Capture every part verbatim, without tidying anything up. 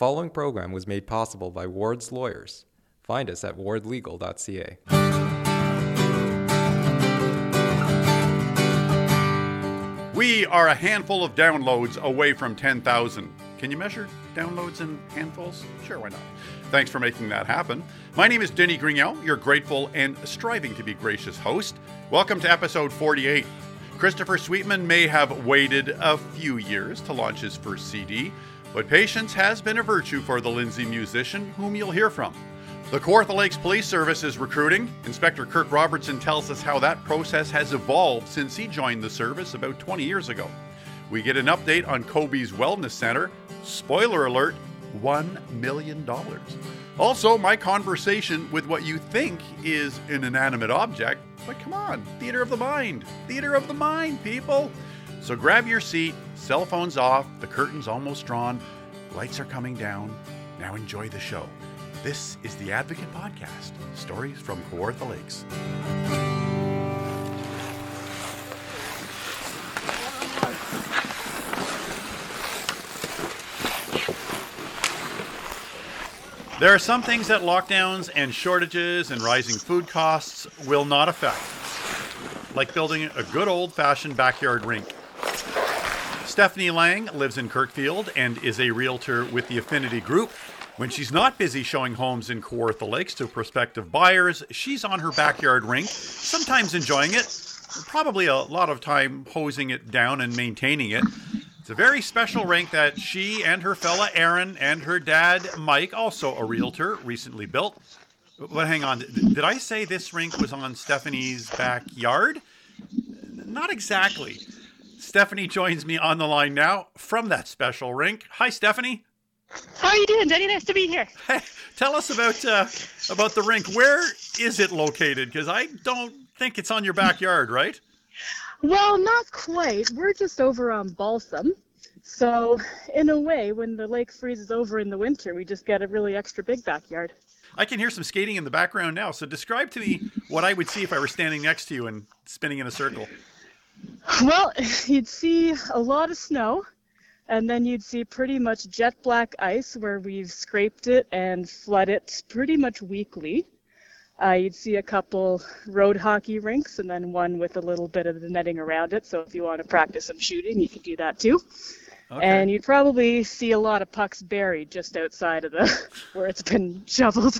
following program was made possible by Ward's Lawyers. Find us at ward legal dot c a. We are a handful of downloads away from ten thousand. Can you measure downloads in handfuls? Sure, why not? Thanks for making that happen. My name is Denny Grignell, your grateful and striving to be gracious host. Welcome to episode forty-eight. Christopher Sweetman may have waited a few years to launch his first C D, but patience has been a virtue for the Lindsay musician, whom you'll hear from. The Kawartha Lakes Police Service is recruiting. Inspector Kirk Robertson tells us how that process has evolved since he joined the service about twenty years ago. We get an update on Coby's Wellness Centre. Spoiler alert, one million dollars. Also, my conversation with what you think is an inanimate object, but come on, theater of the mind, theater of the mind, people. So grab your seat, cell phones off, the curtain's almost drawn, lights are coming down. Now enjoy the show. This is The Advocate Podcast, stories from Kawartha Lakes. There are some things that lockdowns and shortages and rising food costs will not affect, like building a good old-fashioned backyard rink. Stephanie Lange lives in Kirkfield and is a realtor with the Affinity Group. When she's not busy showing homes in Kawartha Lakes to prospective buyers, she's on her backyard rink, sometimes enjoying it, probably a lot of time hosing it down and maintaining it. It's a very special rink that she and her fella Aaron and her dad Mike, also a realtor, recently built. But hang on, did I say this rink was on Stephanie's backyard? Not exactly. Stephanie joins me on the line now from that special rink. Hi, Stephanie. How are you doing, Denny? Nice to be here. Hey, tell us about uh, about the rink. Where is it located? Because I don't think it's on your backyard, right? Well, not quite. We're just over on Balsam. So in a way, when the lake freezes over in the winter, we just get a really extra big backyard. I can hear some skating in the background now. So describe to me what I would see if I were standing next to you and spinning in a circle. Well, you'd see a lot of snow, and then you'd see pretty much jet black ice where we've scraped it and flood it pretty much weekly. Uh, you'd see a couple road hockey rinks and then one with a little bit of the netting around it. So if you want to practice some shooting, you could do that too. Okay. And you'd probably see a lot of pucks buried just outside of the where it's been shoveled.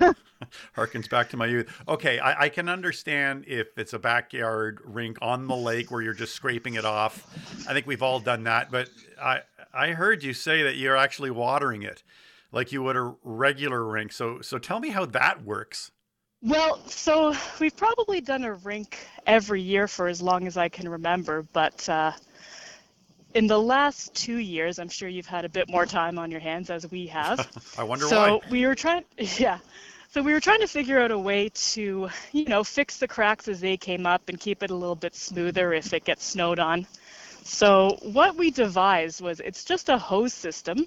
Harkens back to my youth. Okay, I, I can understand if it's a backyard rink on the lake where you're just scraping it off. I think we've all done that. But I I heard you say that you're actually watering it like you would a regular rink. So so tell me how that works. Well, so we've probably done a rink every year for as long as I can remember, but uh, in the last two years, I'm sure you've had a bit more time on your hands as we have. I wonder so why. So we were trying, yeah. So we were trying to figure out a way to, you know, fix the cracks as they came up and keep it a little bit smoother if it gets snowed on. So what we devised was it's just a hose system.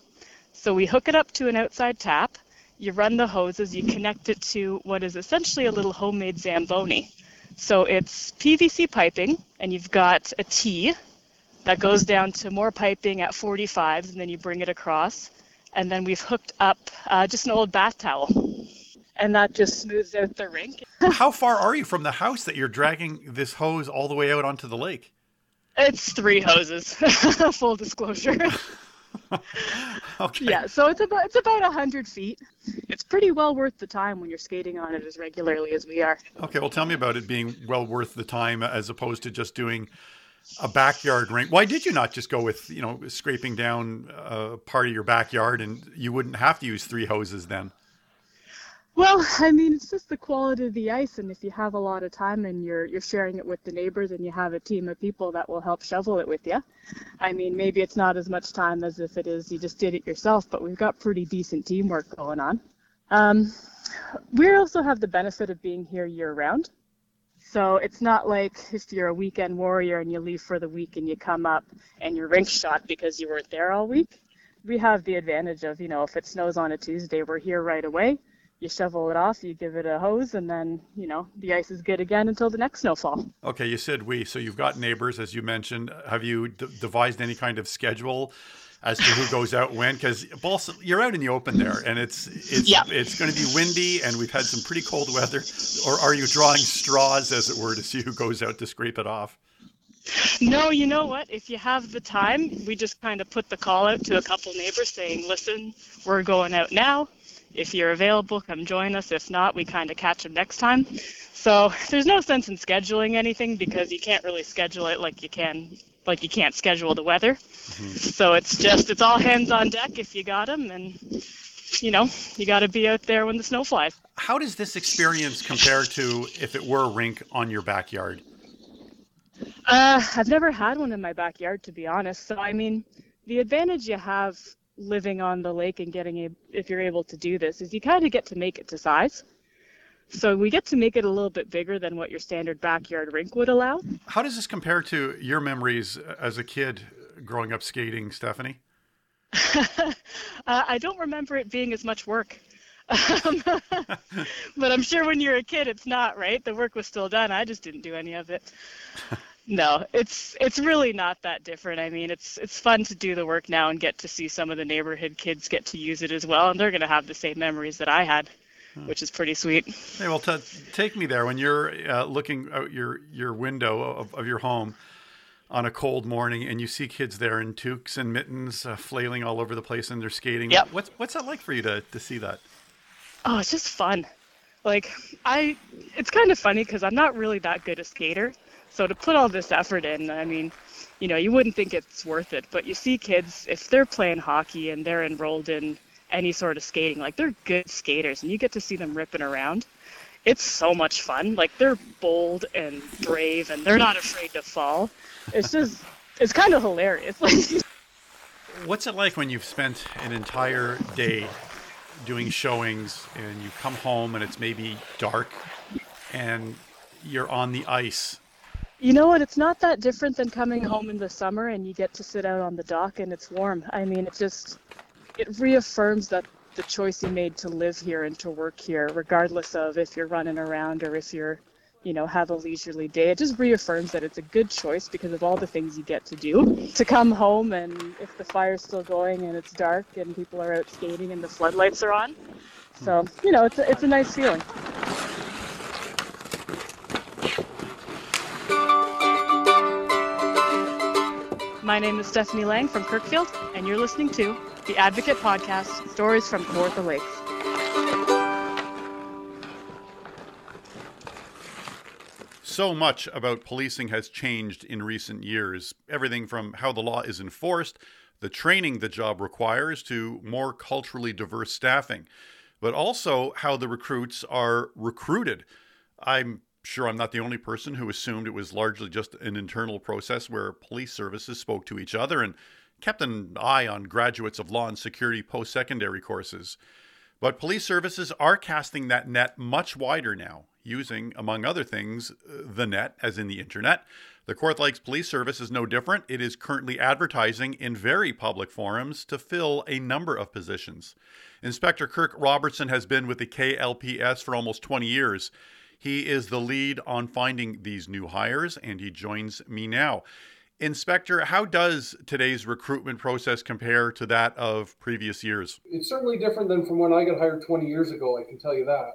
So we hook it up to an outside tap. You run the hoses, you connect it to what is essentially a little homemade Zamboni. So it's P V C piping, and you've got a T that goes down to more piping at forty-fives, and then you bring it across. And then we've hooked up uh, just an old bath towel, and that just smooths out the rink. How far are you from the house that you're dragging this hose all the way out onto the lake? It's three hoses, full disclosure. Okay. Yeah, so it's about it's about one hundred feet. It's pretty well worth the time when you're skating on it as regularly as we are. Okay, well, tell me about it being well worth the time as opposed to just doing a backyard rink. Why did you not just go with, you know, scraping down uh, part of your backyard, and you wouldn't have to use three hoses then? Well, I mean, it's just the quality of the ice, and if you have a lot of time and you're you're sharing it with the neighbors and you have a team of people that will help shovel it with you, I mean, maybe it's not as much time as if it is you just did it yourself, but we've got pretty decent teamwork going on. Um, we also have the benefit of being here year-round, so it's not like if you're a weekend warrior and you leave for the week and you come up and your rink's shot because you weren't there all week. We have the advantage of, you know, if it snows on a Tuesday, we're here right away. You shovel it off, you give it a hose, and then, you know, the ice is good again until the next snowfall. Okay, you said we. So you've got neighbors, as you mentioned. Have you d- devised any kind of schedule as to who goes out when, because Balsam, you're out in the open there, and it's it's yeah. it's going to be windy, and we've had some pretty cold weather. Or are you drawing straws, as it were, to see who goes out to scrape it off? No, you know what? If you have the time, we just kind of put the call out to a couple neighbors saying, listen, we're going out now. If you're available, come join us. If not, we kind of catch them next time. So there's no sense in scheduling anything, because you can't really schedule it like you can, like you can't schedule the weather. Mm-hmm. So it's just, it's all hands on deck if you got them, and you know, you got to be out there when the snow flies. How does this experience compare to if it were a rink on your backyard? Uh, I've never had one in my backyard, to be honest. So, I mean, the advantage you have living on the lake and getting a, if you're able to do this, is you kind of get to make it to size. So we get to make it a little bit bigger than what your standard backyard rink would allow. How does this compare to your memories as a kid growing up skating, Stephanie? uh, I don't remember it being as much work. Um, but I'm sure when you're a kid, it's not, right? The work was still done. I just didn't do any of it. No, it's it's really not that different. I mean, it's it's fun to do the work now and get to see some of the neighborhood kids get to use it as well. And they're going to have the same memories that I had, huh. which is pretty sweet. Hey, well, t- take me there. When you're uh, looking out your, your window of, of your home on a cold morning and you see kids there in toques and mittens uh, flailing all over the place and they're skating. Yep. What's, what's that like for you to, to see that? Oh, it's just fun. Like, I, it's kind of funny because I'm not really that good a skater. So to put all this effort in, I mean, you know, you wouldn't think it's worth it. But you see kids, if they're playing hockey and they're enrolled in any sort of skating, like, they're good skaters. And you get to see them ripping around. It's so much fun. Like, they're bold and brave and they're not afraid to fall. It's just, it's kind of hilarious. What's it like when you've spent an entire day doing showings and you come home and it's maybe dark and you're on the ice? You know what? It's not that different than coming home in the summer and you get to sit out on the dock and it's warm. I mean, it just, it reaffirms that the choice you made to live here and to work here, regardless of if you're running around or if you're, you know, have a leisurely day. It just reaffirms that it's a good choice because of all the things you get to do. To come home and if the fire's still going and it's dark and people are out skating and the floodlights are on. So, you know, it's a, it's a nice feeling. My name is Stephanie Lange from Kirkfield, and you're listening to The Advocate Podcast, Stories from Kawartha Lakes. So much about policing has changed in recent years. Everything from how the law is enforced, the training the job requires, to more culturally diverse staffing, but also how the recruits are recruited. I'm sure I'm not the only person who assumed it was largely just an internal process where police services spoke to each other and kept an eye on graduates of law and security post-secondary courses. But police services are casting that net much wider now, using, among other things, the net, as in the internet. The Kawartha Lakes Police Service is no different. It is currently advertising in very public forums to fill a number of positions. Inspector Kirk Robertson has been with the K L P S for almost twenty years. He is the lead on finding these new hires, and he joins me now. Inspector, how does today's recruitment process compare to that of previous years? It's certainly different than from when I got hired twenty years ago, I can tell you that.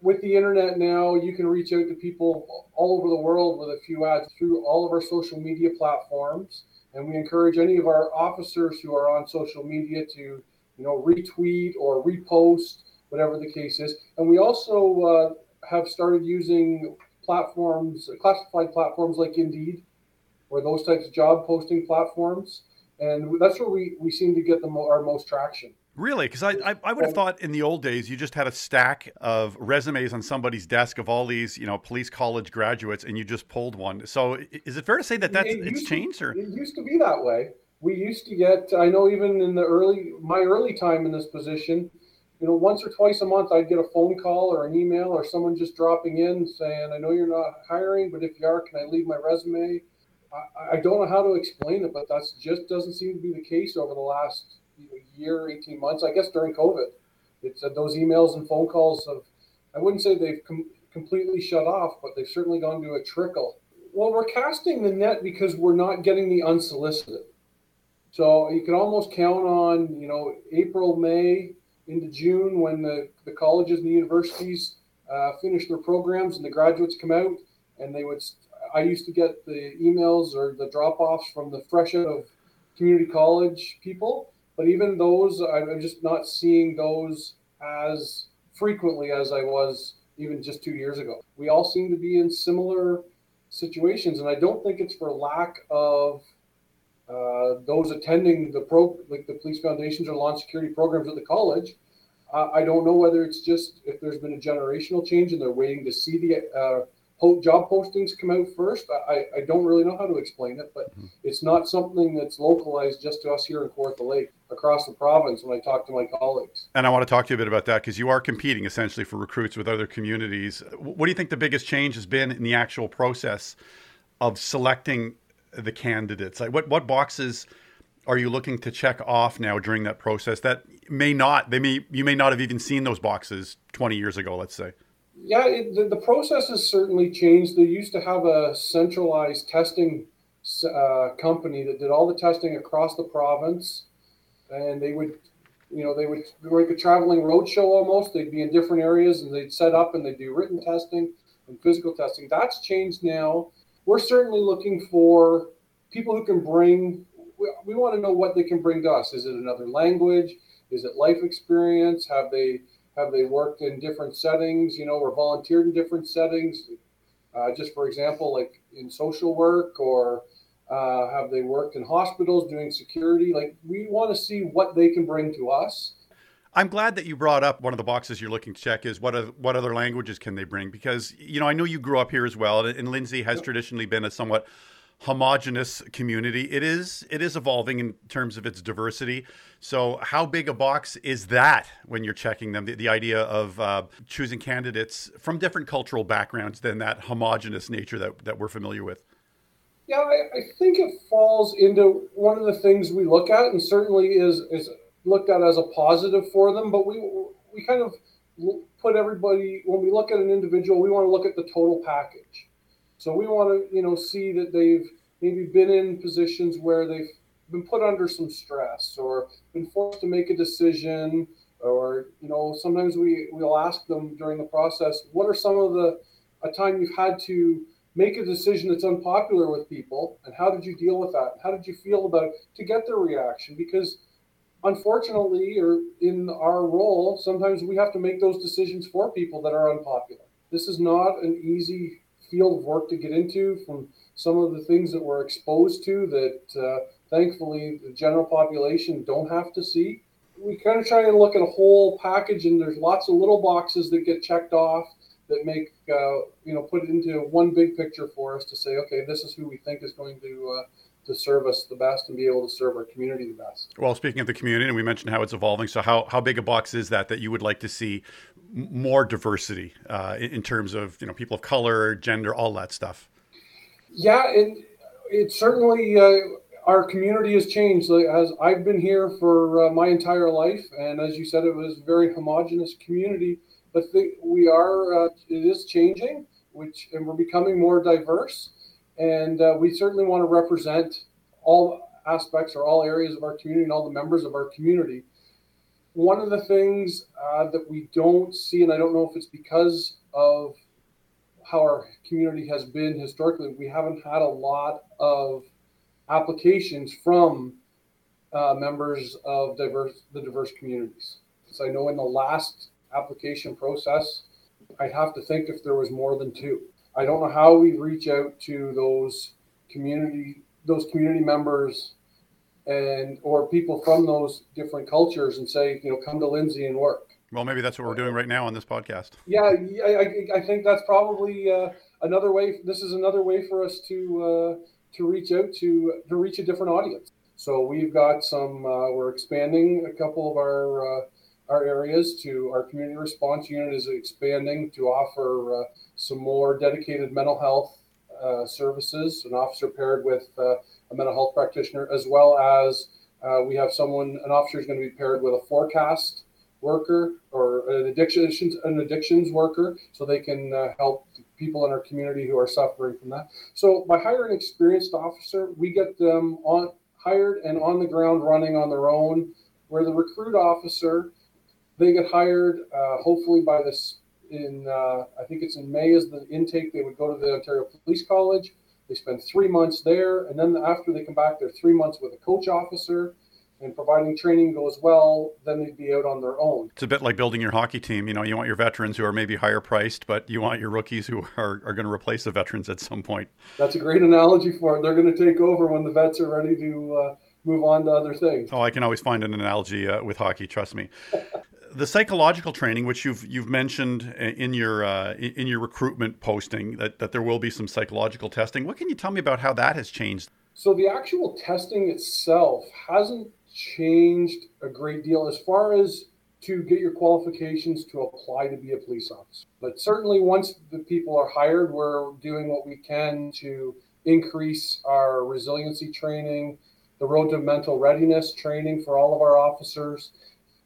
With the internet now, you can reach out to people all over the world with a few ads through all of our social media platforms. And we encourage any of our officers who are on social media to, you know, retweet or repost, whatever the case is. And we also uh, have started using platforms, classified platforms like Indeed, or those types of job posting platforms. And that's where we, we seem to get the mo- our most traction. Really? Because I, I I would have thought in the old days you just had a stack of resumes on somebody's desk of all these, you know, police college graduates, and you just pulled one. So is it fair to say that that's, it it's changed? To, or? It used to be that way. We used to get, I know even in the early, my early time in this position, you know, once or twice a month I'd get a phone call or an email or someone just dropping in saying, I know you're not hiring, but if you are, can I leave my resume? I, I don't know how to explain it, but that just doesn't seem to be the case over the last year, eighteen months, I guess during COVID. It's uh, those emails and phone calls of, I wouldn't say they've com- completely shut off, but they've certainly gone to a trickle. Well, we're casting the net because we're not getting the unsolicited. So you can almost count on, you know, April, May into June when the, the colleges and the universities uh, finish their programs and the graduates come out, and they would, I used to get the emails or the drop-offs from the fresh out of community college people. But even those, I'm just not seeing those as frequently as I was even just two years ago. We all seem to be in similar situations, and I don't think it's for lack of uh, those attending the pro, like the police foundations or law and security programs at the college. Uh, I don't know whether it's just if there's been a generational change and they're waiting to see the uh, job postings come out first. I, I don't really know how to explain it, but mm-hmm. it's not something that's localized just to us here in Kawartha Lake, across the province when I talk to my colleagues. And I want to talk to you a bit about that, because you are competing essentially for recruits with other communities. What do you think the biggest change has been in the actual process of selecting the candidates? Like what, what boxes are you looking to check off now during that process that may not, they may, you may not have even seen those boxes twenty years ago, let's say? Yeah, it, the, the process has certainly changed. They used to have a centralized testing uh, company that did all the testing across the province, and they would, you know, they would do like a traveling roadshow almost. They'd be in different areas, and they'd set up and they'd do written testing and physical testing. That's changed now. We're certainly looking for people who can bring, we, we want to know what they can bring to us. Is it another language? Is it life experience? Have they... Have they worked in different settings, you know, or volunteered in different settings? Uh, just for example, like in social work, or uh, have they worked in hospitals doing security? Like, we want to see what they can bring to us. I'm glad that you brought up one of the boxes you're looking to check is what, what other languages can they bring? Because, you know, I know you grew up here as well, and, and Lindsay has yeah. traditionally been a somewhat homogenous community. It is it is evolving in terms of its diversity. So how big a box is that when you're checking them? The, the idea of uh, choosing candidates from different cultural backgrounds than that homogenous nature that, that we're familiar with. Yeah, I, I think it falls into one of the things we look at, and certainly is is looked at as a positive for them. But we we kind of put everybody, when we look at an individual, we want to look at the total package. So we want to, you know, see that they've maybe been in positions where they've been put under some stress or been forced to make a decision, or, you know, sometimes we, we'll ask them during the process, what are some of the, a time you've had to make a decision that's unpopular with people, and how did you deal with that? How did you feel about it, to get their reaction? Because unfortunately, or in our role, sometimes we have to make those decisions for people that are unpopular. This is not an easy field of work to get into, from some of the things that we're exposed to that uh, thankfully the general population don't have to see. We kind of try and look at a whole package, and there's lots of little boxes that get checked off that make, uh, you know, put it into one big picture for us to say, okay, this is who we think is going to uh, to serve us the best and be able to serve our community the best. Well, speaking of the community, and we mentioned how it's evolving, so how, how big a box is that that you would like to see more diversity uh, in, in terms of, you know, people of color, gender, all that stuff? Yeah, and it, it certainly, uh, our community has changed. As I've been here for uh, my entire life, and as you said, it was a very homogenous community, but the, we are, uh, it is changing, which, and we're becoming more diverse. And uh, we certainly want to represent all aspects or all areas of our community and all the members of our community. One of the things uh, that we don't see, and I don't know if it's because of how our community has been historically, we haven't had a lot of applications from uh, members of diverse the diverse communities. So I know in the last application process, I have to think if there was more than two. I don't know how we reach out to those community, those community members, and or people from those different cultures, and say, you know, come to Lindsay and work. Well, maybe that's what we're doing right now on this podcast. Yeah, I, I think that's probably uh, another way. This is another way for us to uh, to reach out to to reach a different audience. So we've got some. Uh, we're expanding a couple of our. Uh, Our areas to our community response unit is expanding to offer uh, some more dedicated mental health uh, services, an officer paired with uh, a mental health practitioner, as well as uh, we have someone, an officer is going to be paired with a forecast worker or an addictions, an addictions worker, so they can uh, help people in our community who are suffering from that. So by hiring an experienced officer, we get them on hired and on the ground running on their own, where the recruit officer, they get hired uh, hopefully by this in, uh, I think it's in May is the intake. They would go to the Ontario Police College. They spend three months there. And then after they come back, they're three months with a coach officer. And providing training goes well, then they'd be out on their own. It's a bit like building your hockey team. You know, you want your veterans who are maybe higher priced, but you want your rookies who are, are going to replace the veterans at some point. That's a great analogy for it. They're going to take over when the vets are ready to uh, move on to other things. Oh, I can always find an analogy uh, with hockey, trust me. The psychological training, which you've you've mentioned in your uh, in your recruitment posting, that, that there will be some psychological testing. What can you tell me about how that has changed? So the actual testing itself hasn't changed a great deal as far as to get your qualifications to apply to be a police officer. But certainly once the people are hired, we're doing what we can to increase our resiliency training, the road to mental readiness training for all of our officers,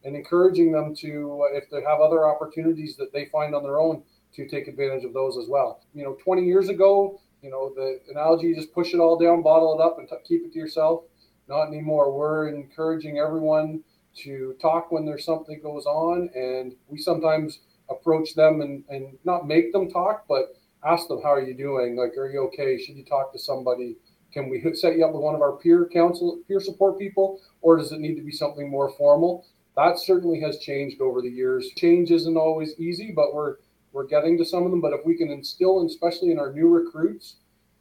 and encouraging them to, if they have other opportunities that they find on their own, to take advantage of those as well. You know, twenty years ago, you know, the analogy, you just push it all down, bottle it up, and t- keep it to yourself. Not anymore. We're encouraging everyone to talk when there's something goes on, and we sometimes approach them and, and not make them talk, but ask them, how are you doing? Like, are you okay? Should you talk to somebody? Can we set you up with one of our peer counsel, peer support people, or does it need to be something more formal? That certainly has changed over the years. Change isn't always easy, but we're we're getting to some of them. But if we can instill, especially in our new recruits,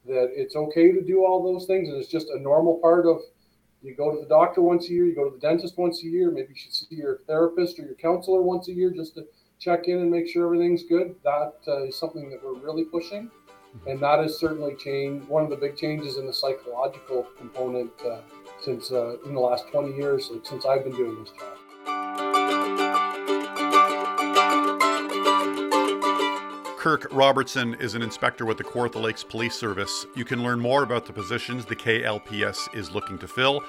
that it's okay to do all those things, and it's just a normal part of, you go to the doctor once a year, you go to the dentist once a year, maybe you should see your therapist or your counselor once a year just to check in and make sure everything's good. That uh, is something that we're really pushing. And that has certainly changed. One of the big changes in the psychological component uh, since uh, in the last twenty years, like since I've been doing this job. Kirk Robertson is an inspector with the Kawartha Lakes Police Service. You can learn more about the positions the K L P S is looking to fill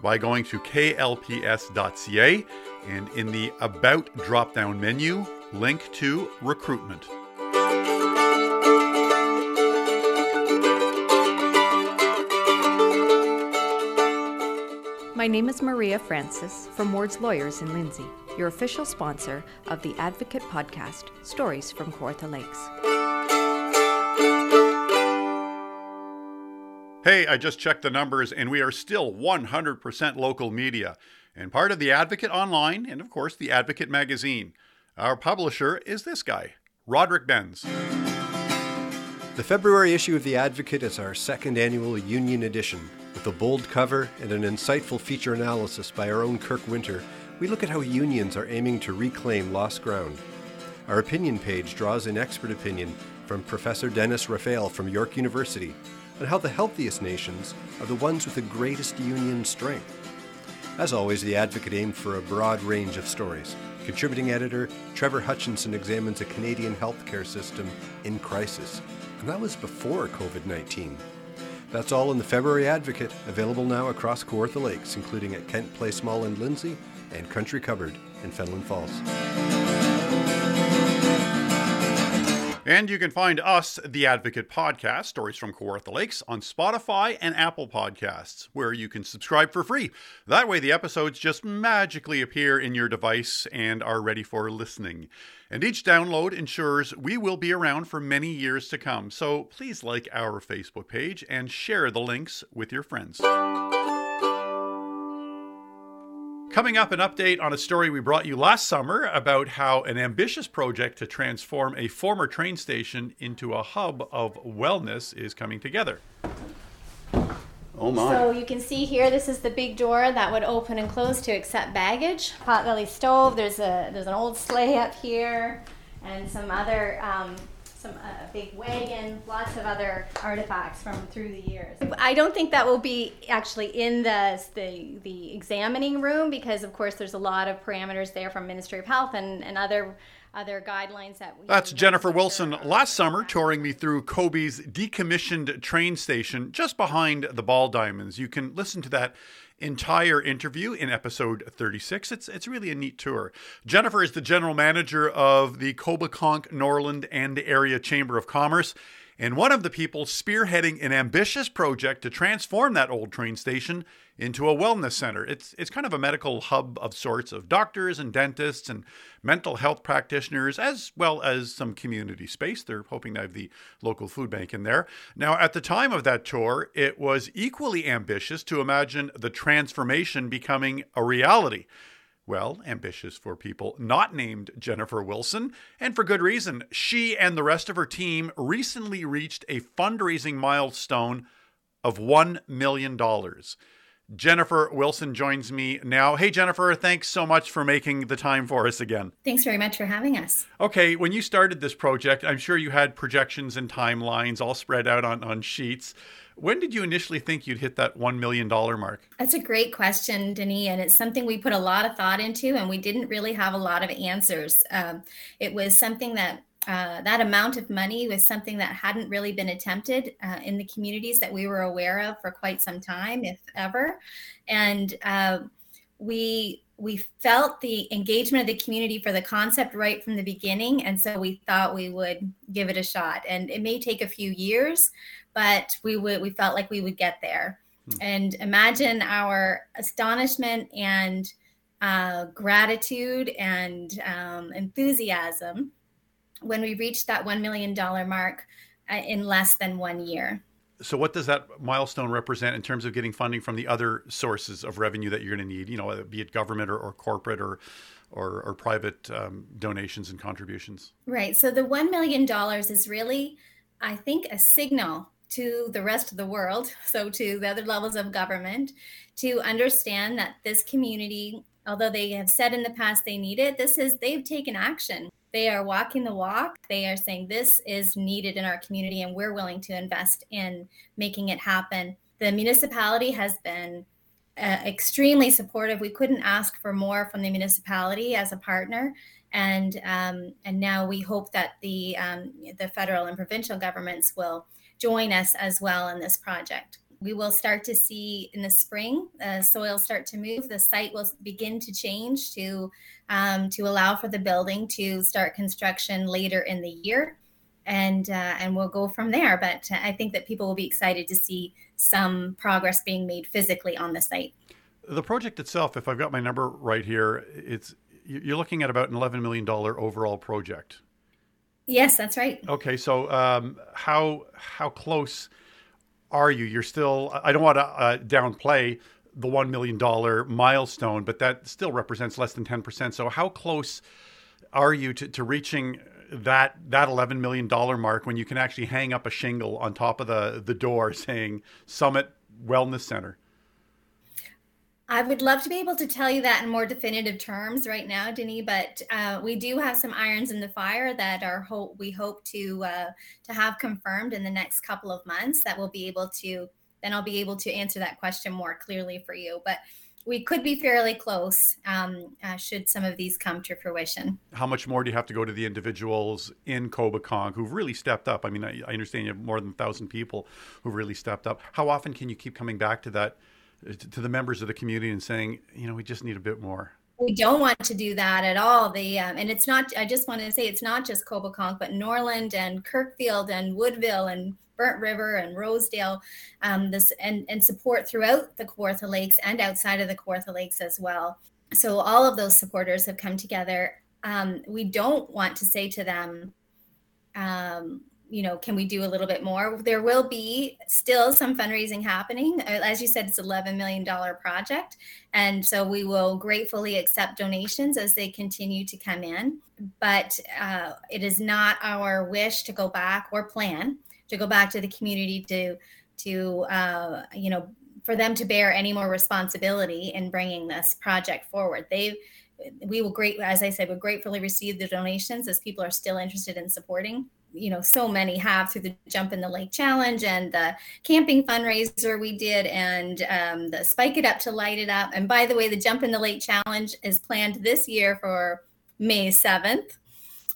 by going to k l p s dot c a and in the About drop-down menu, link to Recruitment. My name is Maria Francis from Ward's Lawyers in Lindsay, your official sponsor of the Advocate podcast, Stories from Kawartha Lakes. Hey, I just checked the numbers and we are still one hundred percent local media and part of the Advocate Online and, of course, the Advocate magazine. Our publisher is this guy, Roderick Benz. The February issue of the Advocate is our second annual Union edition. With a bold cover and an insightful feature analysis by our own Kirk Winter, we look at how unions are aiming to reclaim lost ground. Our opinion page draws in expert opinion from Professor Dennis Raphael from York University on how the healthiest nations are the ones with the greatest union strength. As always, the Advocate aimed for a broad range of stories. Contributing editor Trevor Hutchinson examines a Canadian healthcare system in crisis, and that was before covid nineteen. That's all in the February Advocate, available now across Kawartha Lakes, including at Kent Place Mall in Lindsay, and Country Cupboard in Fenelon Falls. And you can find us, The Advocate Podcast, Stories from Kawartha Lakes, on Spotify and Apple Podcasts, where you can subscribe for free. That way the episodes just magically appear in your device and are ready for listening. And each download ensures we will be around for many years to come. So please like our Facebook page and share the links with your friends. Coming up, an update on a story we brought you last summer about how an ambitious project to transform a former train station into a hub of wellness is coming together. Oh my. So you can see here, this is the big door that would open and close to accept baggage. Potbelly stove, there's a there's an old sleigh up here, and some other, um, some uh, big wagon, lots of other artifacts from through the years. I don't think that will be actually in the, the the examining room because, of course, there's a lot of parameters there from Ministry of Health and, and other other guidelines that we... That's Jennifer Wilson last summer touring me through Coby's decommissioned train station just behind the Ball Diamonds. You can listen to that entire interview in episode thirty-six. It's it's really a neat tour. Jennifer is the general manager of the Coboconk, Norland, and Area Chamber of Commerce, and one of the people spearheading an ambitious project to transform that old train station into a wellness center. It's it's kind of a medical hub of sorts, of doctors and dentists and mental health practitioners, as well as some community space. They're hoping to have the local food bank in there. Now, at the time of that tour, it was equally ambitious to imagine the transformation becoming a reality. Well, ambitious for people not named Jennifer Wilson, and for good reason. She and the rest of her team recently reached a fundraising milestone of one million dollars. Jennifer Wilson joins me now. Hey, Jennifer, thanks so much for making the time for us again. Thanks very much for having us. Okay, when you started this project, I'm sure you had projections and timelines all spread out on, on sheets. When did you initially think you'd hit that one million dollars mark? That's a great question, Denny, and it's something we put a lot of thought into, and we didn't really have a lot of answers. Um, it was something that Uh, that amount of money was something that hadn't really been attempted uh, in the communities that we were aware of for quite some time, if ever. And uh, we we felt the engagement of the community for the concept right from the beginning. And so we thought we would give it a shot. And it may take a few years, but we would we felt like we would get there. Hmm. And imagine our astonishment and uh, gratitude and um, enthusiasm when we reached that one million dollars mark uh, in less than one year. So what does that milestone represent in terms of getting funding from the other sources of revenue that you're going to need, you know, be it government or, or corporate or or, or private um, donations and contributions? Right. So the one million dollars is really, I think, a signal to the rest of the world, so to the other levels of government, to understand that this community, although they have said in the past they need it, this is, they've taken action. They are walking the walk. They are saying this is needed in our community and we're willing to invest in making it happen. The municipality has been uh, extremely supportive. We couldn't ask for more from the municipality as a partner. And um, and now we hope that the um, the federal and provincial governments will join us as well in this project. We will start to see in the spring, uh, soil start to move. The site will begin to change to um, to allow for the building to start construction later in the year. And uh, and we'll go from there. But I think that people will be excited to see some progress being made physically on the site. The project itself, if I've got my number right here, it's you're looking at about an eleven million dollars overall project. Yes, that's right. Okay, so um, how how close are you? You're still, I don't want to uh, downplay the one million dollars milestone, but that still represents less than ten percent. So how close are you to, to reaching that that eleven million dollars mark when you can actually hang up a shingle on top of the, the door saying Summit Wellness Center? I would love to be able to tell you that in more definitive terms right now, Denny, but uh, we do have some irons in the fire that are hope we hope to uh, to have confirmed in the next couple of months that we'll be able to, then I'll be able to answer that question more clearly for you. But we could be fairly close um, uh, should some of these come to fruition. How much more do you have to go to the individuals in Coboconk who've really stepped up? I mean, I, I understand you have more than a thousand people who've really stepped up. How often can you keep coming back to that, to the members of the community and saying, you know, we just need a bit more? We don't want to do that at all. The um, and it's not, I just want to say it's not just Coboconk, but Norland and Kirkfield and Woodville and Burnt River and Rosedale, um, this and, and support throughout the Kawartha Lakes and outside of the Kawartha Lakes as well. So all of those supporters have come together. Um, we don't want to say to them, um, you know, can we do a little bit more? There will be still some fundraising happening. As you said, it's an eleven million dollars project. And so we will gratefully accept donations as they continue to come in. But uh, it is not our wish to go back or plan to go back to the community to, to uh, you know, for them to bear any more responsibility in bringing this project forward. They've we will great, as I said, we'll gratefully receive the donations as people are still interested in supporting. You know, so many have through the Jump in the Lake Challenge and the camping fundraiser we did and um, the Spike It Up to Light It Up. And by the way, the Jump in the Lake Challenge is planned this year for May seventh.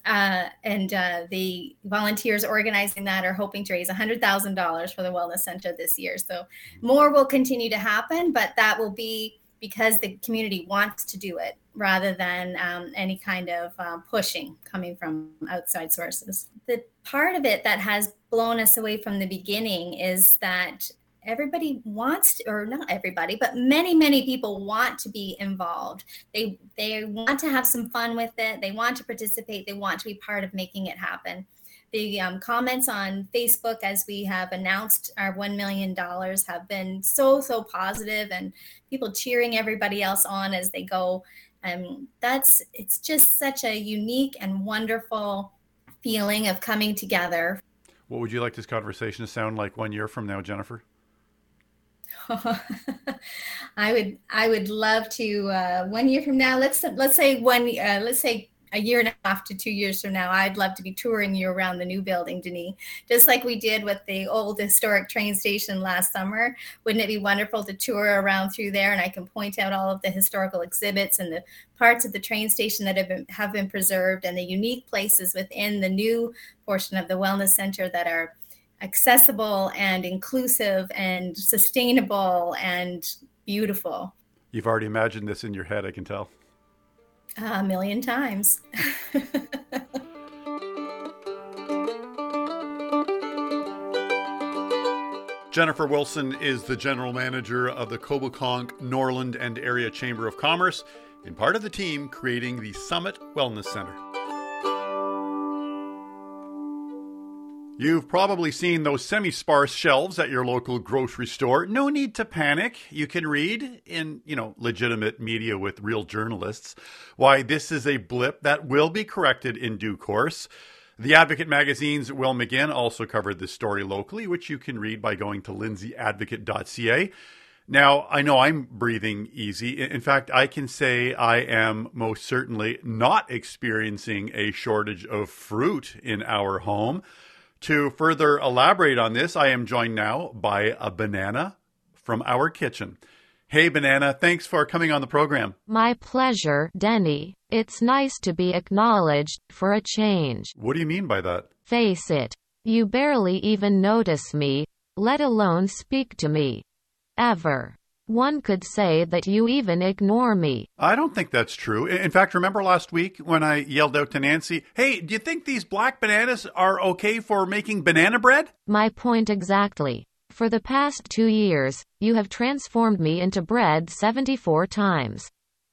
Uh, and uh, the volunteers organizing that are hoping to raise one hundred thousand dollars for the Wellness Center this year. So more will continue to happen, but that will be because the community wants to do it rather than um, any kind of uh, pushing coming from outside sources. The part of it that has blown us away from the beginning is that everybody wants to, or not everybody, but many, many people want to be involved. They they want to have some fun with it. They want to participate. They want to be part of making it happen. The um, comments on Facebook as we have announced our one million dollars have been so, so positive, and people cheering everybody else on as they go. Um, that's, it's just such a unique and wonderful feeling of coming together. What would you like this conversation to sound like one year from now, Jennifer? I would, I would love to, uh, one year from now, let's, let's say one, uh, let's say a year and a half to two years from now, I'd love to be touring you around the new building, Denny, just like we did with the old historic train station last summer. Wouldn't it be wonderful to tour around through there? And I can point out all of the historical exhibits and the parts of the train station that have been, have been preserved, and the unique places within the new portion of the Wellness Centre that are accessible and inclusive and sustainable and beautiful. You've already imagined this in your head, I can tell. A million times. Jennifer Wilson is the general manager of the Coboconk, Norland and Area Chamber of Commerce and part of the team creating the Summit Wellness Centre. You've probably seen those semi-sparse shelves at your local grocery store. No need to panic. You can read in, you know, legitimate media with real journalists why this is a blip that will be corrected in due course. The Advocate magazine's Will McGinn also covered this story locally, which you can read by going to lindsay advocate dot c a. Now, I know I'm breathing easy. In fact, I can say I am most certainly not experiencing a shortage of fruit in our home. To further elaborate on this, I am joined now by a banana from our kitchen. Hey, Banana, thanks for coming on the program. My pleasure, Denny. It's nice to be acknowledged for a change. What do you mean by that? Face it. You barely even notice me, let alone speak to me. Ever. One could say that you even ignore me. I don't think that's true. In fact, remember last week when I yelled out to Nancy, hey, do you think these black bananas are okay for making banana bread? My point exactly. For the past two years, you have transformed me into bread seventy-four times.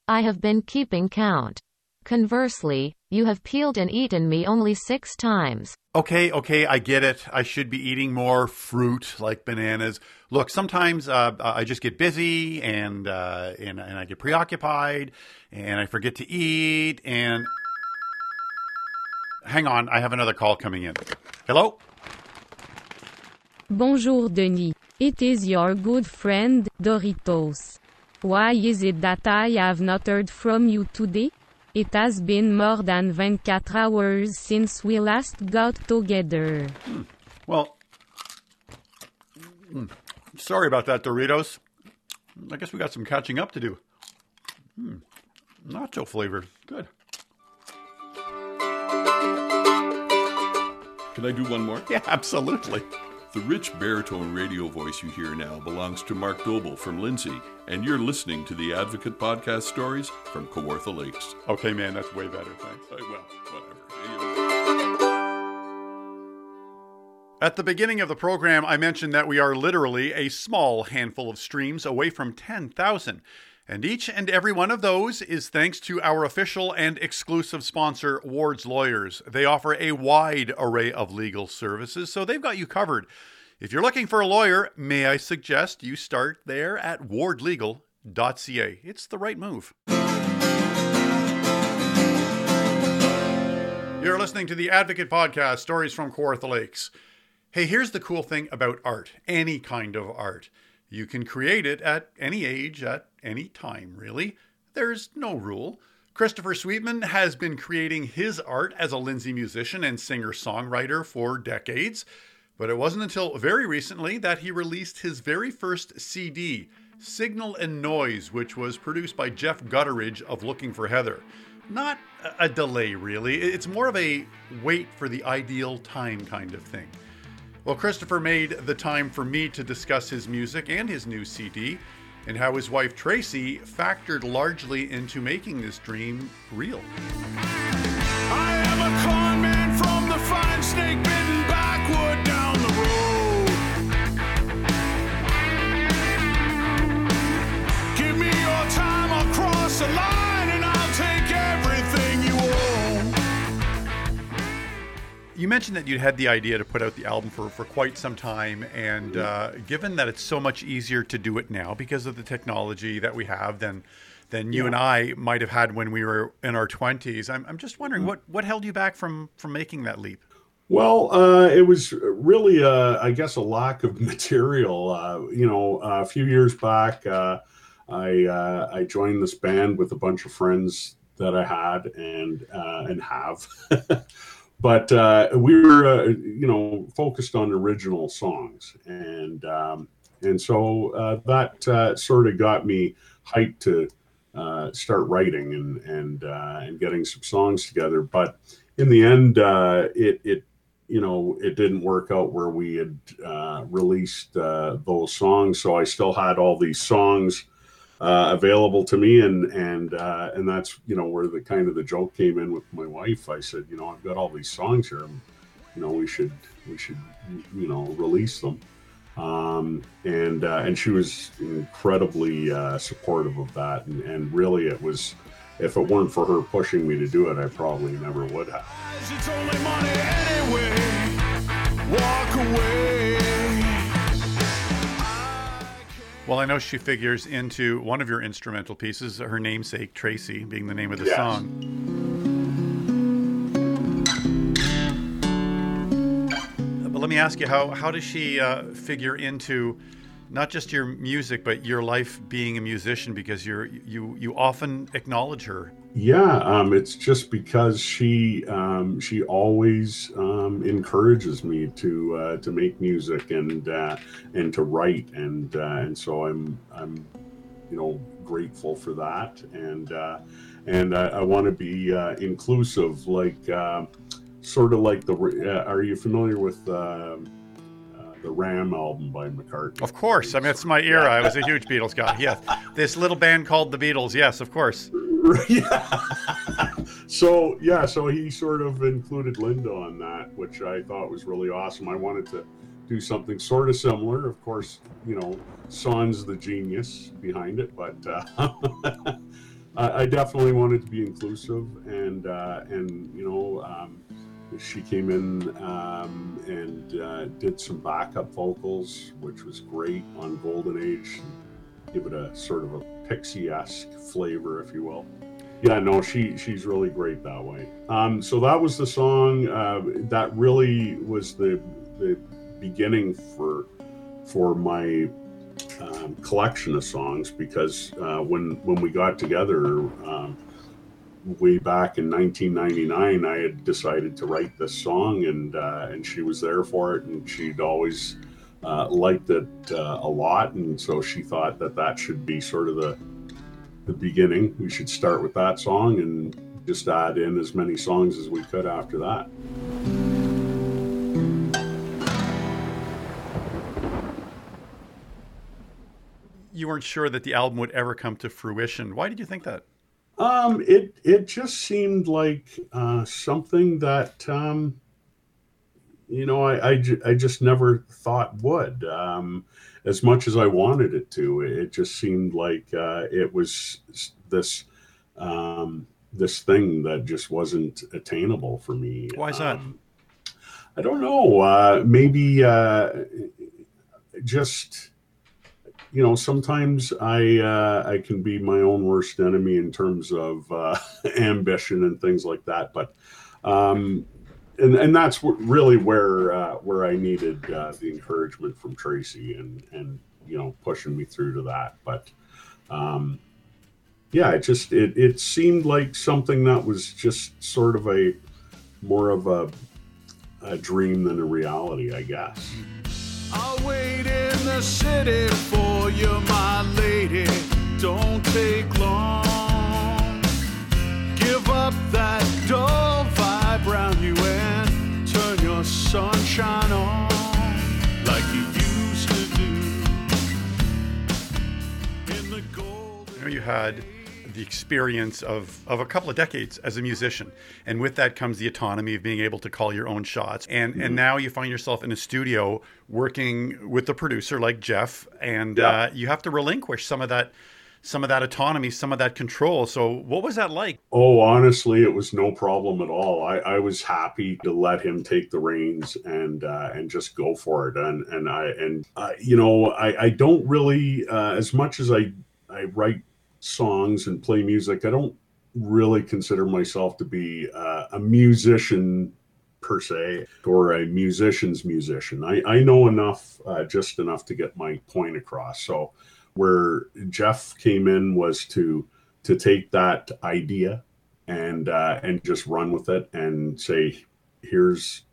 I have been keeping count. Conversely, you have peeled and eaten me only six times. Okay, okay, I get it. I should be eating more fruit like bananas. Look, sometimes uh, I just get busy and, uh, and and I get preoccupied and I forget to eat and... Hang on, I have another call coming in. Hello? Bonjour, Denny. It is your good friend, Doritos. Why is it that I have not heard from you today? It has been more than twenty-four hours since we last got together. Hmm. Well, sorry about that, Doritos. I guess we got some catching up to do. Hmm. Nacho flavor. Good. Can I do one more? Yeah, absolutely. The rich baritone radio voice you hear now belongs to Mark Doble from Lindsay, and you're listening to the Advocate Podcast Stories from Kawartha Lakes. Okay, man, that's way better, thanks. Well, whatever. At the beginning of the program, I mentioned that we are literally a small handful of streams away from ten thousand. And each and every one of those is thanks to our official and exclusive sponsor, Ward's Lawyers. They offer a wide array of legal services, so they've got you covered. If you're looking for a lawyer, may I suggest you start there at ward legal dot c a. It's the right move. You're listening to the Advocate Podcast, Stories from Kawartha Lakes. Hey, here's the cool thing about art, any kind of art. You can create it at any age, at any time, really. There's no rule. Christopher Sweetman has been creating his art as a Lindsay musician and singer-songwriter for decades, but it wasn't until very recently that he released his very first C D, Signal and Noise, which was produced by Jeff Gutteridge of Looking for Heather. Not a delay, really. It's more of a wait for the ideal time kind of thing. Well, Christopher made the time for me to discuss his music and his new C D, and how his wife Tracy factored largely into making this dream real. I am a con man from the fine snake-bitten backwood down the road. Give me your time, I'll cross the line, and I'll take everything you own. You mentioned that you'd had the idea to put out the album for, for quite some time, and uh, given that it's so much easier to do it now because of the technology that we have than... than you yeah. and I might have had when we were in our twenties. I'm, I'm just wondering, what, what held you back from, from making that leap? Well, uh, it was really, uh, I guess, a lack of material. Uh, you know, a few years back, uh, I uh, I joined this band with a bunch of friends that I had and uh, and have. But uh, we were, uh, you know, focused on original songs. And, um, and so uh, that uh, sort of got me hyped to, Uh, start writing and and uh, and getting some songs together, but in the end, uh, it it you know it didn't work out where we had uh, released uh, those songs. So I still had all these songs uh, available to me, and and uh, and that's you know where the kind of the joke came in with my wife. I said, you know, I've got all these songs here, and, you know, we should we should you know release them. Um, and, uh, and she was incredibly, uh, supportive of that. And, and really it was, if it weren't for her pushing me to do it, I probably never would have. It's only money anyway. Walk away. Well, I know she figures into one of your instrumental pieces, her namesake, Tracy, being the name of the yes. song. Let me ask you, how how does she uh, figure into not just your music, but your life being a musician? Because you're you you often acknowledge her. Yeah, um, it's just because she um, she always um, encourages me to uh, to make music and uh, and to write, and uh, and so I'm I'm you know grateful for that, and uh, and I, I want to be uh, inclusive, like. Uh, Sort of like the, uh, are you familiar with uh, uh, the Ram album by McCartney? Of course. I mean, it's my era. I was a huge Beatles guy. Yes. This little band called the Beatles. Yes, of course. Yeah. So, yeah, so he sort of included Linda on that, which I thought was really awesome. I wanted to do something sort of similar. Of course, you know, Son's the genius behind it, but... Uh, I definitely wanted to be inclusive, and uh, and you know um, she came in um, and uh, did some backup vocals, which was great on Golden Age. Give it a sort of a Pixie-esque flavor, if you will. Yeah, no, she she's really great that way. Um, so that was the song uh, that really was the the beginning for for my. Um, collection of songs, because uh, when when we got together um, way back in nineteen ninety-nine, I had decided to write this song, and uh, and she was there for it, and she'd always uh, liked it uh, a lot, and so she thought that that should be sort of the the beginning. We should start with that song and just add in as many songs as we could after that. You weren't sure that the album would ever come to fruition. Why did you think that? Um, it it just seemed like uh, something that, um, you know, I, I, j- I just never thought would. Um, as much as I wanted it to, it just seemed like uh, it was this um, this thing that just wasn't attainable for me. Why is that? Um, I don't know. Uh, maybe uh, just... You know, sometimes I uh, I can be my own worst enemy in terms of uh, ambition and things like that. But um, and and that's w- really where uh, where I needed uh, the encouragement from Tracy and and you know pushing me through to that. But um, yeah, it just it it seemed like something that was just sort of a more of a, a dream than a reality, I guess. I'll wait in the city for you, my lady. Don't take long. Give up that dull vibe round you and turn your sunshine on like you used to do. you had the experience of, of a couple of decades as a musician. And with that comes the autonomy of being able to call your own shots. And mm-hmm. and now you find yourself in a studio working with a producer like Jeff, and yeah. uh, you have to relinquish some of that some of that autonomy, some of that control. So what was that like? Oh, honestly, it was no problem at all. I, I was happy to let him take the reins and uh, and just go for it. And, and, I, and uh, you know, I, I don't really, uh, as much as I, I write songs and play music, I don't really consider myself to be uh, a musician per se, or a musician's musician. I, I know enough, uh, just enough to get my point across. So where Jeff came in was to to take that idea and uh, and just run with it and say, here's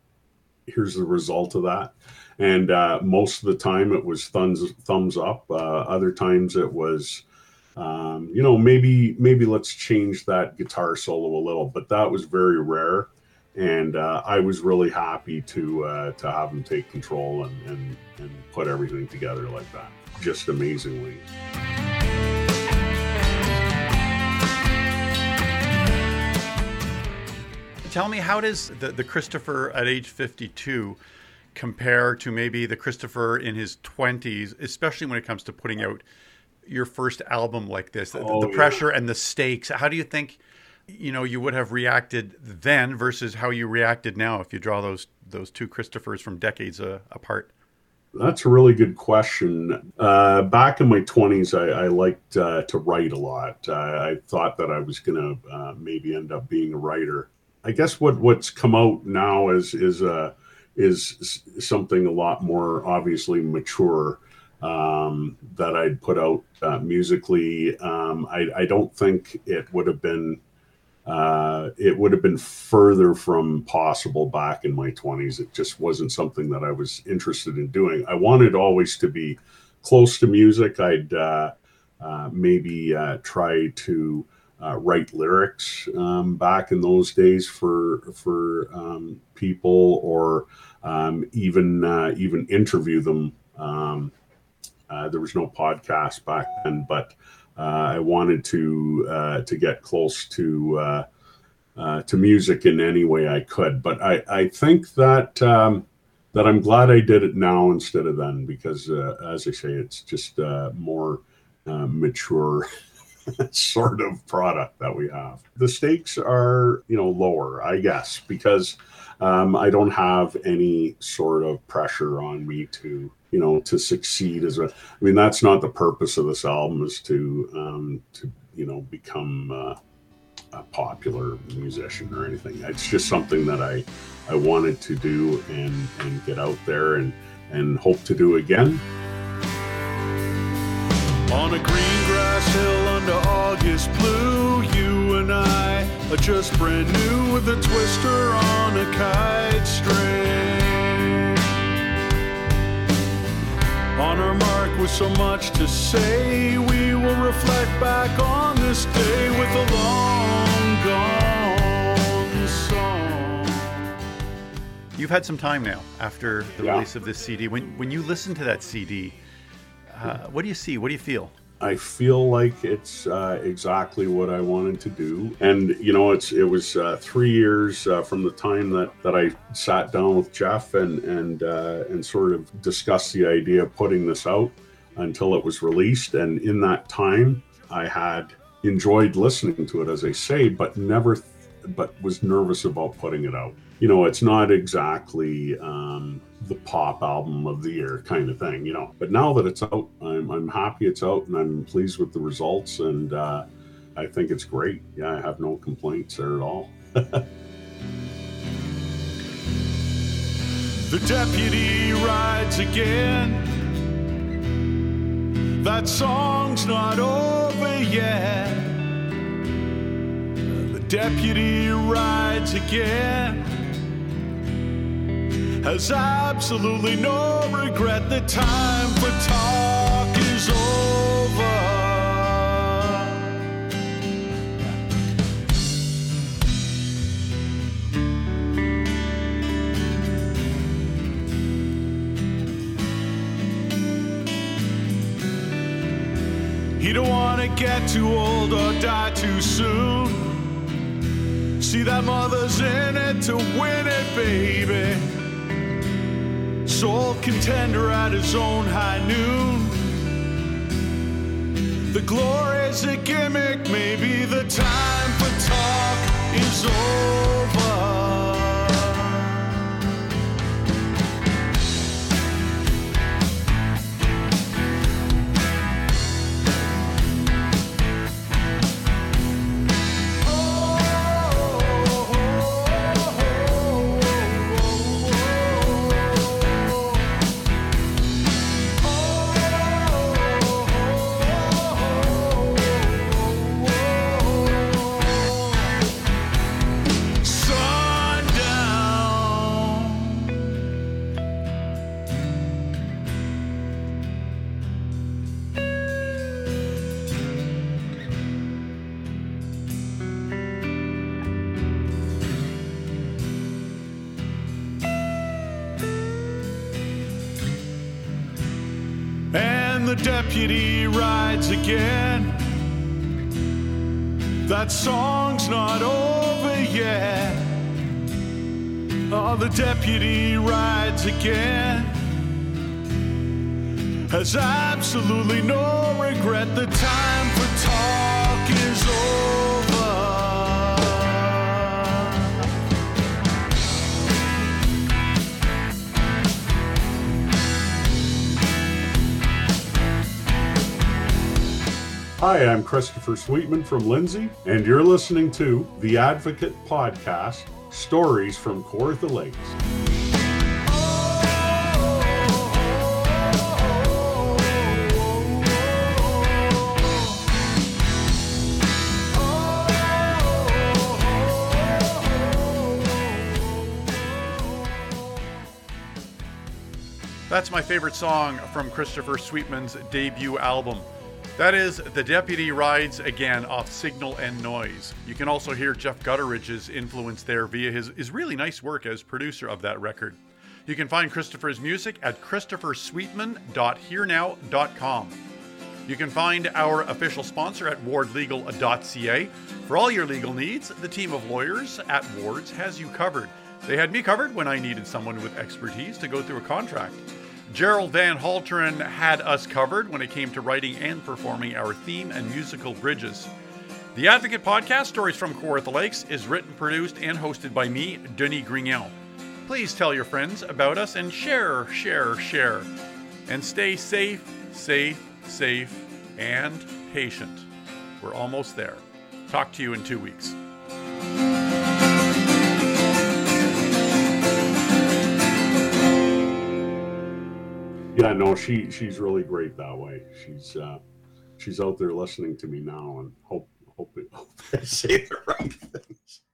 here's the result of that. And uh, most of the time it was thumbs thumbs up. Uh, other times it was, um, you know, maybe maybe let's change that guitar solo a little. But that was very rare, and uh, I was really happy to uh, to have him take control and, and and put everything together like that. Just amazingly. Tell me, how does the, the Christopher at age fifty-two compare to maybe the Christopher in his twenties, especially when it comes to putting out your first album like this, the, oh, the pressure yeah. and the stakes? How do you think, you know, you would have reacted then versus how you reacted now if you draw those those two Christophers from decades uh, apart? That's a really good question. Uh, back in my twenties, I, I liked uh, to write a lot. Uh, I thought that I was going to uh, maybe end up being a writer. I guess what, what's come out now is is uh, is something a lot more obviously mature um, that I'd put out uh, musically. Um, I, I don't think it would have been uh, it would have been further from possible back in my twenties. It just wasn't something that I was interested in doing. I wanted always to be close to music. I'd, uh, uh, maybe, uh, try to, uh, write lyrics, um, back in those days for, for, um, people, or, um, even, uh, even interview them. Um, uh, there was no podcast back then, but, Uh, I wanted to uh, to get close to uh, uh, to music in any way I could, but I, I think that um, that I'm glad I did it now instead of then, because uh, as I say, it's just a more uh, mature sort of product that we have. The stakes are, you know, lower, I guess, because um, I don't have any sort of pressure on me to. You know, to succeed as a, I mean, that's not the purpose of this album, is to, um, to, you know, become uh, a popular musician or anything. It's just something that I, I wanted to do and, and get out there and, and hope to do again. On a green grass hill under August blue, you and I are just brand new with a twister on a kite string. On our mark with so much to say, we will reflect back on this day with a long gone song. You've had some time now after the yeah. release of this C D. When when you listen to that C D, uh, what do you see? What do you feel? I feel like it's uh, exactly what I wanted to do. And, you know, it's it was uh, three years uh, from the time that, that I sat down with Jeff and and uh, and sort of discussed the idea of putting this out until it was released. And in that time, I had enjoyed listening to it, as I say, but never, th- but was nervous about putting it out. You know, it's not exactly um, the pop album of the year kind of thing, you know. But now that it's out, I'm, I'm happy it's out, and I'm pleased with the results, and uh, I think it's great. Yeah, I have no complaints there at all. The deputy rides again. That song's not over yet. The deputy rides again. Has absolutely no regret. The time for talk is over. You don't want to get too old or die too soon. See that mother's in it to win it, baby. Sole contender at his own high noon. The glory's a gimmick, maybe the time for talk is over. Deputy rides again. That song's not over yet. Oh, the deputy rides again. Has absolutely no regret. The time for talk is over. Hi, I'm Christopher Sweetman from Lindsay, and you're listening to The Advocate Podcast, Stories from Kawartha Lakes. That's my favorite song from Christopher Sweetman's debut album. That is The Deputy Rides Again off Signal and Noise. You can also hear Jeff Gutteridge's influence there via his, his really nice work as producer of that record. You can find Christopher's music at christopher sweetman dot here now dot com. You can find our official sponsor at ward legal dot c a. For all your legal needs, the team of lawyers at Ward's has you covered. They had me covered when I needed someone with expertise to go through a contract. Gerald Van Halteren had us covered when it came to writing and performing our theme and musical bridges. The Advocate Podcast, Stories from Kawartha Lakes, is written, produced, and hosted by me, Denny Grignell. Please tell your friends about us and share, share, share. And stay safe, safe, safe, and patient. We're almost there. Talk to you in two weeks. Yeah, no, she, she's really great that way. She's uh, she's out there listening to me now, and hope hope, it, hope I say the right things.